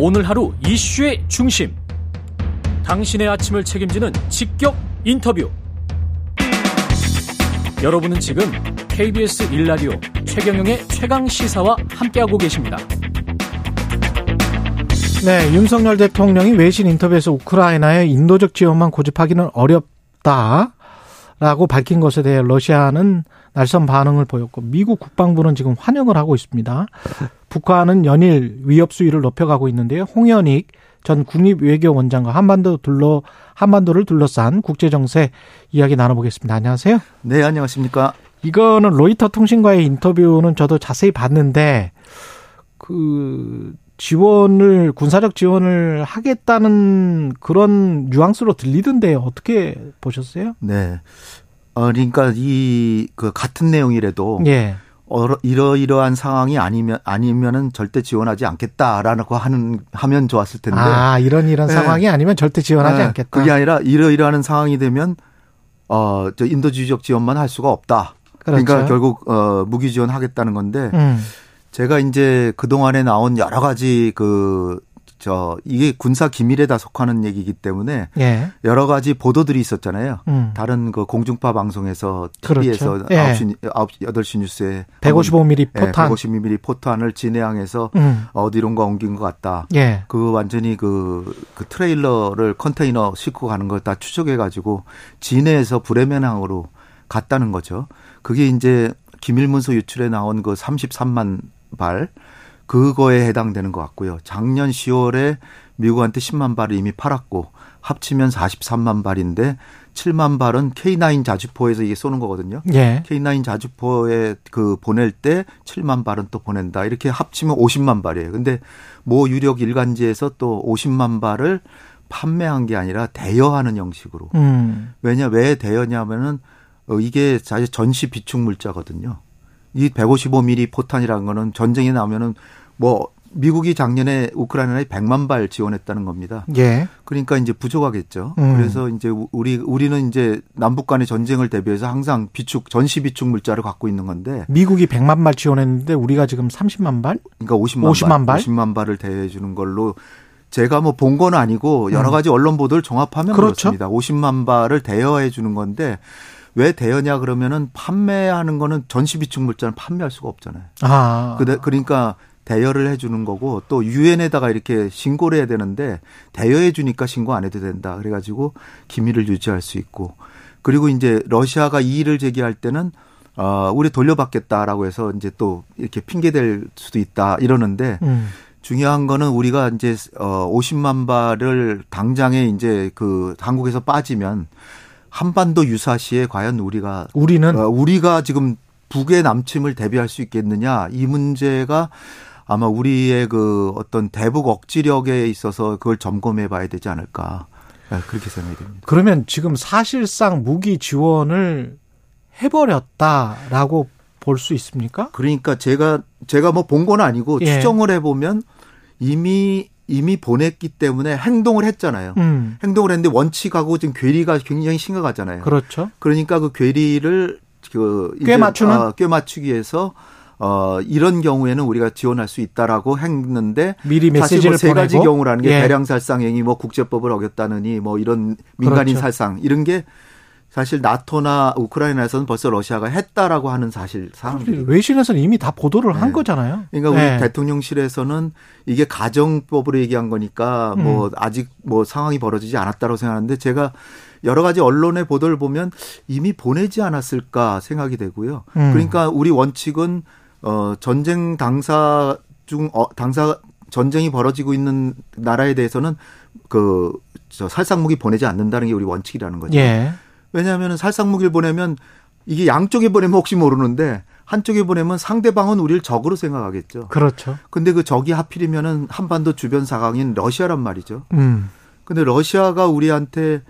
오늘 하루 이슈의 중심, 당신의 아침을 책임지는 직격 인터뷰. 여러분은 지금 KBS 1라디오 최경영의 최강시사와 함께하고 계십니다. 네, 윤석열 대통령이 외신 인터뷰에서 우크라이나의 인도적 지원만 고집하기는 어렵다라고 밝힌 것에 대해 러시아는 날선 반응을 보였고, 미국 국방부는 지금 환영을 하고 있습니다. 북한은 연일 위협 수위를 높여가고 있는데요. 홍현익 전 국립외교원장과 한반도를 둘러싼 국제정세 이야기 나눠보겠습니다. 안녕하세요. 네, 안녕하십니까. 이거는 로이터 통신과의 인터뷰는 저도 자세히 봤는데, 군사적 지원을 하겠다는 그런 뉘앙스로 들리던데요. 어떻게 보셨어요? 네. 그러니까 같은 내용이라도. 예. 이러이러한 상황이 아니면은 절대 지원하지 않겠다라고 하면 좋았을 텐데. 이런 네. 상황이 아니면 절대 지원하지 않겠다. 그게 아니라 이러이러한 상황이 되면, 저 인도주의적 지원만 할 수가 없다. 그렇죠. 그러니까 결국, 무기 지원하겠다는 건데. 제가 이제 그동안에 나온 여러 가지 이게 군사 기밀에다 속하는 얘기이기 때문에. 예. 여러 가지 보도들이 있었잖아요. 다른 공중파 방송에서 TV에서. 그렇죠. 예. 8시 뉴스에 155mm 포탄. 155mm 포탄을 진해항에서 어디론가 옮긴 것 같다. 예. 완전히 그 트레일러를 컨테이너 싣고 가는 걸 다 추적해가지고 진해에서 브레멘항으로 갔다는 거죠. 그게 이제 기밀문서 유출에 나온 33만 발. 그거에 해당되는 것 같고요. 작년 10월에 미국한테 10만 발을 이미 팔았고, 합치면 43만 발인데 7만 발은 K9 자주포에서 이게 쏘는 거거든요. 예. K9 자주포에 보낼 때 7만 발은 또 보낸다. 이렇게 합치면 50만 발이에요. 근데 모 유력 일간지에서 또 50만 발을 판매한 게 아니라 대여하는 형식으로. 왜 대여냐면은 이게 사실 전시 비축 물자거든요. 이 155mm 포탄이라는 거는 전쟁이 나오면은 미국이 작년에 우크라이나에 100만 발 지원했다는 겁니다. 예. 그러니까 이제 부족하겠죠. 그래서 이제 우리는 이제 남북 간의 전쟁을 대비해서 항상 전시 비축 물자를 갖고 있는 건데, 미국이 100만 발 지원했는데 우리가 지금 30만 발? 그러니까 50만 발? 50만 발을 대여해 주는 걸로, 제가 본 건 아니고 여러 가지 언론 보도를 종합하면. 그렇죠. 그렇습니다. 50만 발을 대여해 주는 건데, 왜 대여냐 그러면은 판매하는 거는 전시 비축 물자는 판매할 수가 없잖아요. 그러니까 대여를 해 주는 거고, 또 유엔에다가 이렇게 신고를 해야 되는데 대여해 주니까 신고 안 해도 된다. 그래 가지고 기밀을 유지할 수 있고, 그리고 이제 러시아가 이의를 제기할 때는 우리 돌려받겠다라고 해서 이제 또 이렇게 핑계 댈 수도 있다 이러는데, 중요한 거는 우리가 이제 50만 발을 당장에 이제 한국에서 빠지면 한반도 유사시에 과연 우리가 지금 북의 남침을 대비할 수 있겠느냐, 이 문제가 아마 우리의 어떤 대북 억지력에 있어서 그걸 점검해 봐야 되지 않을까, 그렇게 생각이 됩니다. 그러면 지금 사실상 무기 지원을 해버렸다라고 볼 수 있습니까? 그러니까 제가 본 건 아니고. 예. 추정을 해보면 이미 보냈기 때문에 행동을 했잖아요. 행동을 했는데 원칙하고 지금 괴리가 굉장히 심각하잖아요. 그렇죠. 그러니까 그 괴리를 꽤 맞추기 위해서 이런 경우에는 우리가 지원할 수 있다라고 했는데, 미리 메시지를 사실 보내고. 3가지 경우라는 게. 예. 대량 살상행위, 국제법을 어겼다느니, 이런 민간인. 그렇죠. 살상 이런 게 사실 나토나 우크라이나에서는 벌써 러시아가 했다라고 하는 사람들이. 외신에서는 이미 다 보도를. 네. 한 거잖아요. 그러니까 우리. 네. 대통령실에서는 이게 가정법으로 얘기한 거니까 아직 상황이 벌어지지 않았다고 생각하는데, 제가 여러 가지 언론의 보도를 보면 이미 보내지 않았을까 생각이 되고요. 그러니까 우리 원칙은 전쟁 전쟁이 벌어지고 있는 나라에 대해서는 살상무기 보내지 않는다는 게 우리 원칙이라는 거죠. 예. 왜냐하면 살상무기를 보내면, 이게 양쪽에 보내면 혹시 모르는데 한쪽에 보내면 상대방은 우리를 적으로 생각하겠죠. 그렇죠. 근데 그 적이 하필이면은 한반도 주변 사각인 러시아란 말이죠. 근데 러시아가 우리한테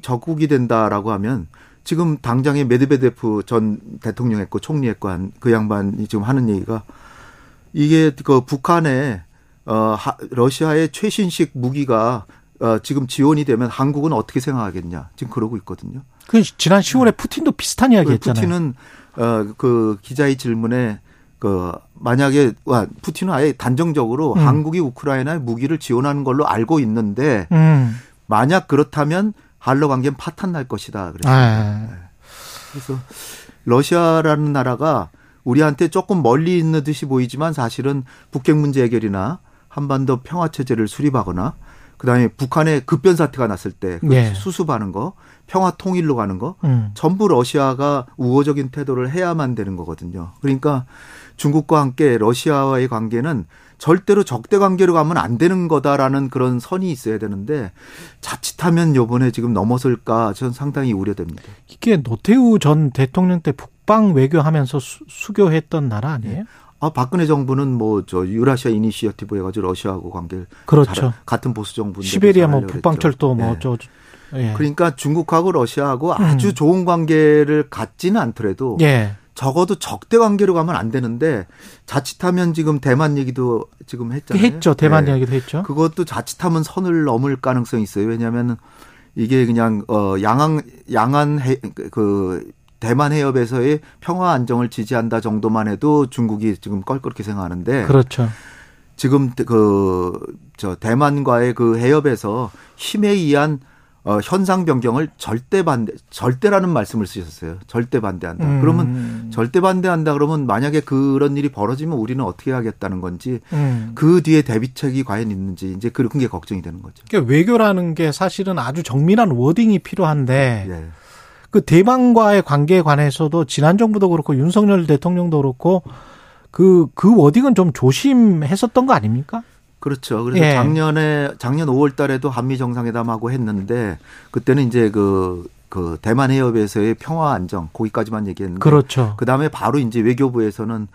적국이 된다라고 하면, 지금 당장에 메드베데프 전 대통령 했고 총리 했고 한 그 양반이 지금 하는 얘기가, 이게 북한에 러시아의 최신식 무기가 지금 지원이 되면 한국은 어떻게 생각하겠냐, 지금 그러고 있거든요. 지난 10월에 푸틴도 비슷한 이야기 했잖아요. 푸틴은 기자의 질문에 그 만약에 푸틴은 아예 단정적으로 한국이 우크라이나에 무기를 지원하는 걸로 알고 있는데 만약 그렇다면 한러 관계는 파탄 날 것이다. 그래서 러시아라는 나라가 우리한테 조금 멀리 있는 듯이 보이지만 사실은 북핵 문제 해결이나 한반도 평화 체제를 수립하거나 그다음에 북한의 급변 사태가 났을 때 네. 수습하는 거, 평화 통일로 가는 거 전부 러시아가 우호적인 태도를 해야만 되는 거거든요. 그러니까 중국과 함께 러시아와의 관계는 절대로 적대 관계로 가면 안 되는 거다라는 그런 선이 있어야 되는데 자칫하면 이번에 지금 넘어설까 저는 상당히 우려됩니다. 이게 노태우 전 대통령 때 북방 외교하면서 수교했던 나라 아니에요? 네. 박근혜 정부는 유라시아 이니시어티브 해가지고 러시아하고 관계를 그렇죠. 같은 보수 정부인데 시베리아 북방철도 예. 그러니까 중국하고 러시아하고 아주 좋은 관계를 갖지는 않더라도 예. 적어도 적대 관계로 가면 안 되는데 자칫하면 지금 대만 얘기도 지금 했잖아요. 했죠. 대만 예. 얘기도 했죠. 그것도 자칫하면 선을 넘을 가능성이 있어요. 왜냐하면 이게 그냥 대만 해협에서의 평화 안정을 지지한다 정도만 해도 중국이 지금 껄끄럽게 생각하는데 그렇죠. 지금 대만과의 그 해협에서 힘에 의한 현상 변경을 절대라는 말씀을 쓰셨어요. 절대 반대한다. 그러면 절대 반대한다 그러면 만약에 그런 일이 벌어지면 우리는 어떻게 하겠다는 건지 그 뒤에 대비책이 과연 있는지 이제 그런 게 걱정이 되는 거죠. 그러니까 외교라는 게 사실은 아주 정밀한 워딩이 필요한데 예. 그 대만과의 관계에 관해서도 지난 정부도 그렇고 윤석열 대통령도 그렇고 그 워딩은 좀 조심했었던 거 아닙니까? 그렇죠. 그래서 예. 작년 5월 달에도 한미 정상회담하고 했는데 그때는 이제 그 대만 해협에서의 평화 안정 거기까지만 얘기했는데 그렇죠. 그다음에 바로 이제 외교부에서는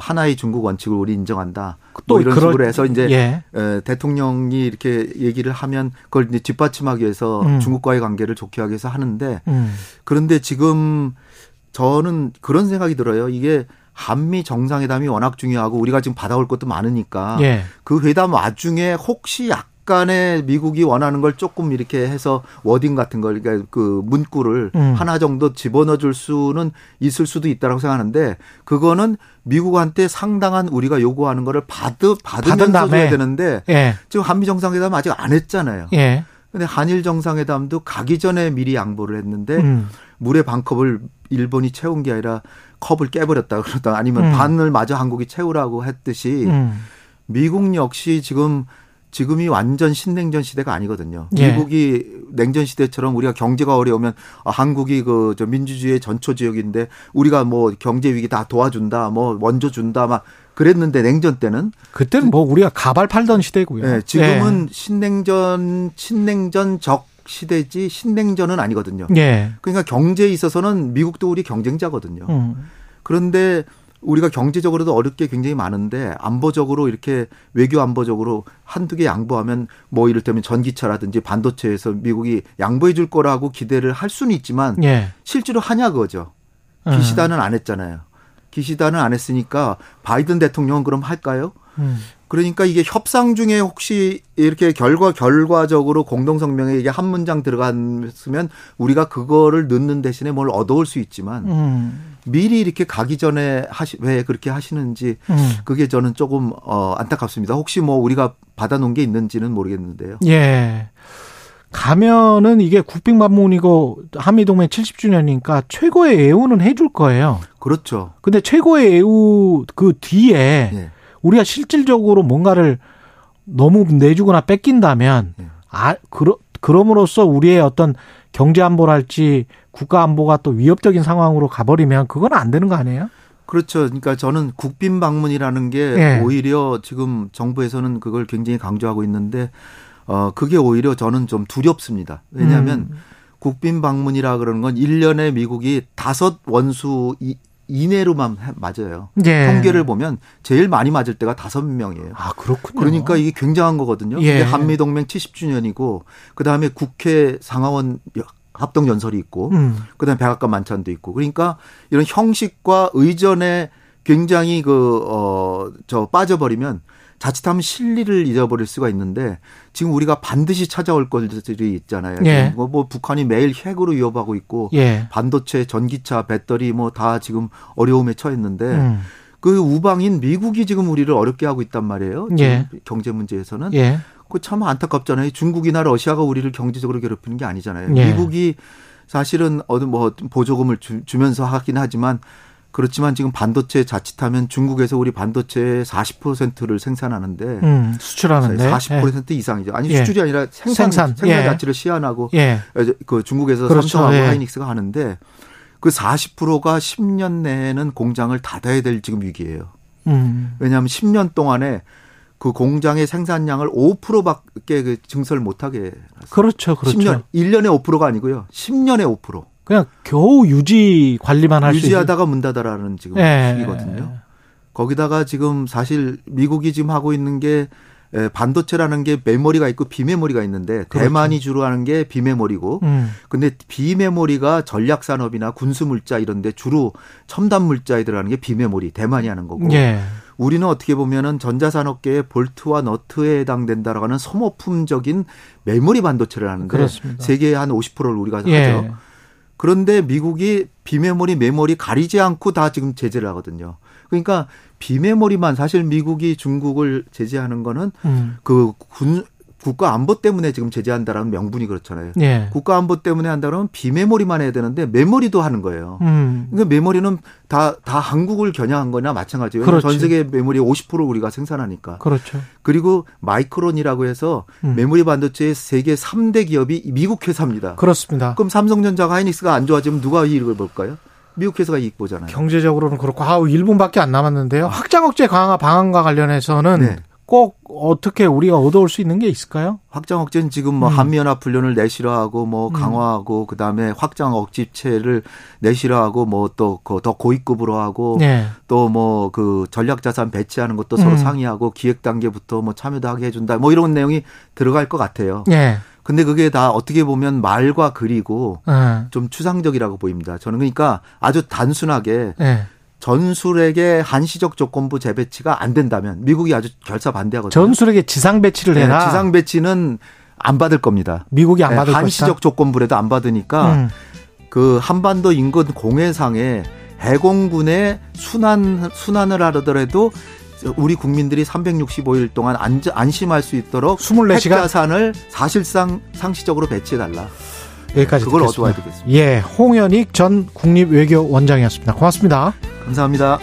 하나의 중국 원칙을 우리 인정한다. 또 이런 식으로 해서 이제 예. 대통령이 이렇게 얘기를 하면 그걸 이제 뒷받침하기 위해서 중국과의 관계를 좋게 하기 위해서 하는데 그런데 지금 저는 그런 생각이 들어요. 이게 한미 정상회담이 워낙 중요하고 우리가 지금 받아올 것도 많으니까 예. 그 회담 와중에 혹시 약간의 미국이 원하는 걸 조금 이렇게 해서 워딩 같은 걸 그러니까 그 문구를 하나 정도 집어넣어 줄 수는 있을 수도 있다라고 생각하는데 그거는 미국한테 상당한 우리가 요구하는 거를 받으면서 줘야 되는데 예. 지금 한미 정상회담 아직 안 했잖아요. 예. 근데 한일 정상회담도 가기 전에 미리 양보를 했는데 물의 반컵을 일본이 채운 게 아니라 컵을 깨버렸다 그러다 아니면 반을 마저 한국이 채우라고 했듯이 미국 역시 지금이 완전 신냉전 시대가 아니거든요. 예. 미국이 냉전 시대처럼 우리가 경제가 어려우면 한국이 민주주의의 전초 지역인데 우리가 경제 위기 다 도와준다, 원조 준다 막 그랬는데 냉전 때는 그때는 우리가 가발 팔던 시대고요. 예, 지금은 예. 신냉전적 시대지 신냉전은 아니거든요. 예. 그러니까 경제에 있어서는 미국도 우리 경쟁자거든요. 그런데 우리가 경제적으로도 어렵게 굉장히 많은데 안보적으로 이렇게 외교 안보적으로 한두 개 양보하면 이를테면 전기차라든지 반도체에서 미국이 양보해 줄 거라고 기대를 할 수는 있지만 예. 실제로 하냐 그거죠. 기시다는 안 했잖아요. 기시다는 안 했으니까 바이든 대통령은 그럼 할까요? 그러니까 이게 협상 중에 혹시 이렇게 결과적으로 공동성명에 이게 한 문장 들어갔으면 우리가 그거를 넣는 대신에 뭘 얻어올 수 있지만 미리 이렇게 가기 전에 왜 그렇게 하시는지 그게 저는 조금 안타깝습니다. 혹시 우리가 받아놓은 게 있는지는 모르겠는데요. 예. 가면은 이게 국빈 방문이고 한미동맹 70주년이니까 최고의 예우는 해줄 거예요. 그렇죠. 근데 최고의 예우 그 뒤에 예. 우리가 실질적으로 뭔가를 너무 내주거나 뺏긴다면 예. 그럼으로써 우리의 어떤 경제 안보랄지 국가 안보가 또 위협적인 상황으로 가버리면 그건 안 되는 거 아니에요? 그렇죠. 그러니까 저는 국빈 방문이라는 게 예. 오히려 지금 정부에서는 그걸 굉장히 강조하고 있는데 그게 오히려 저는 좀 두렵습니다. 왜냐하면 국빈 방문이라 그러는 건 1년에 미국이 5 원수 이내로만 맞아요. 예. 통계를 보면 제일 많이 맞을 때가 5명이에요. 아, 그렇군요. 그러니까 이게 굉장한 거거든요. 예. 한미동맹 70주년이고 그다음에 국회 상하원 합동연설이 있고 그다음에 백악관 만찬도 있고 그러니까 이런 형식과 의전에 굉장히 빠져버리면 자칫하면 실리를 잊어버릴 수가 있는데 지금 우리가 반드시 찾아올 것들이 있잖아요. 예. 북한이 매일 핵으로 위협하고 있고 예. 반도체, 전기차, 배터리 다 지금 어려움에 처했는데 그 우방인 미국이 지금 우리를 어렵게 하고 있단 말이에요. 예. 경제 문제에서는. 예. 그 참 안타깝잖아요. 중국이나 러시아가 우리를 경제적으로 괴롭히는 게 아니잖아요. 예. 미국이 사실은 뭐 보조금을 주면서 하긴 하지만 그렇지만 지금 반도체 자칫하면 중국에서 우리 반도체의 40%를 생산하는데 수출하는데 40% 예. 이상이죠. 아니 예. 수출이 아니라 생산 예. 가치를 시한하고 예. 그 중국에서 그렇죠. 삼성하고 예. 하이닉스가 하는데 그 40%가 10년 내에는 공장을 닫아야 될 지금 위기예요. 왜냐하면 10년 동안에 그 공장의 생산량을 5%밖에 증설 못하게 해놨어요. 그렇죠. 그렇죠. 10년, 1년에 5%가 아니고요. 10년에 5%. 그냥 겨우 유지 관리만 할 수 있어요. 유지하다가 문 닫아라는 지금 시기거든요. 네. 거기다가 지금 사실 미국이 지금 하고 있는 게 반도체라는 게 메모리가 있고 비메모리가 있는데 그렇죠. 대만이 주로 하는 게 비메모리고 근데 비메모리가 전략산업이나 군수물자 이런 데 주로 첨단물자에 들어가는 게 비메모리 대만이 하는 거고 예. 우리는 어떻게 보면은 전자산업계의 볼트와 너트에 해당된다라고 하는 소모품적인 메모리 반도체를 하는데 그렇습니다. 세계의 한 50%를 우리가 예. 하죠. 그런데 미국이 비메모리 메모리 가리지 않고 다 지금 제재를 하거든요. 그러니까 비메모리만 사실 미국이 중국을 제재하는 거는 그 국가 안보 때문에 지금 제재한다라는 명분이 그렇잖아요. 예. 국가 안보 때문에 한다 그러면 비메모리만 해야 되는데 메모리도 하는 거예요. 그러니까 메모리는 다 한국을 겨냥한 거나 마찬가지예요. 그렇지. 전 세계 메모리의 50%를 우리가 생산하니까. 그렇죠. 그리고 마이크론이라고 해서 메모리 반도체의 세계 3대 기업이 미국 회사입니다. 그렇습니다. 그럼 삼성전자가 하이닉스가 안 좋아지면 누가 이익을 볼까요? 미국 회사가 이익 보잖아요. 경제적으로는 그렇고 1분밖에 안 남았는데요. 확장 억제 강화 방안과 관련해서는 네. 꼭 어떻게 우리가 얻어올 수 있는 게 있을까요? 확장 억제는 지금 뭐 한미연합 훈련을 내실화하고 뭐 강화하고 그다음에 확장 억집체를 내실화하고 뭐 또 더 고위급으로 하고 네. 또 뭐 그 전략 자산 배치하는 것도 서로 상의하고 기획 단계부터 뭐 참여도 하게 해준다 뭐 이런 내용이 들어갈 것 같아요. 네. 근데 그게 다 어떻게 보면 말과 글이고 좀 추상적이라고 보입니다. 저는 그러니까 아주 단순하게 전술핵의 한시적 조건부 재배치가 안 된다면 미국이 아주 결사 반대하거든요. 전술핵의 지상 배치를 해라. 네, 지상 배치는 안 받을 겁니다. 미국이 안 받을 것이다. 한시적 조건부라도 안 받으니까 그 한반도 인근 공해상에 해공군의 순환을 하더라도 우리 국민들이 365일 동안 안심할 수 있도록 24시간 핵자산을 사실상 상시적으로 배치해달라. 여기까지 그걸 어떻게 해야 되겠습니까? 예, 홍현익 전 국립외교원장이었습니다. 고맙습니다. 감사합니다.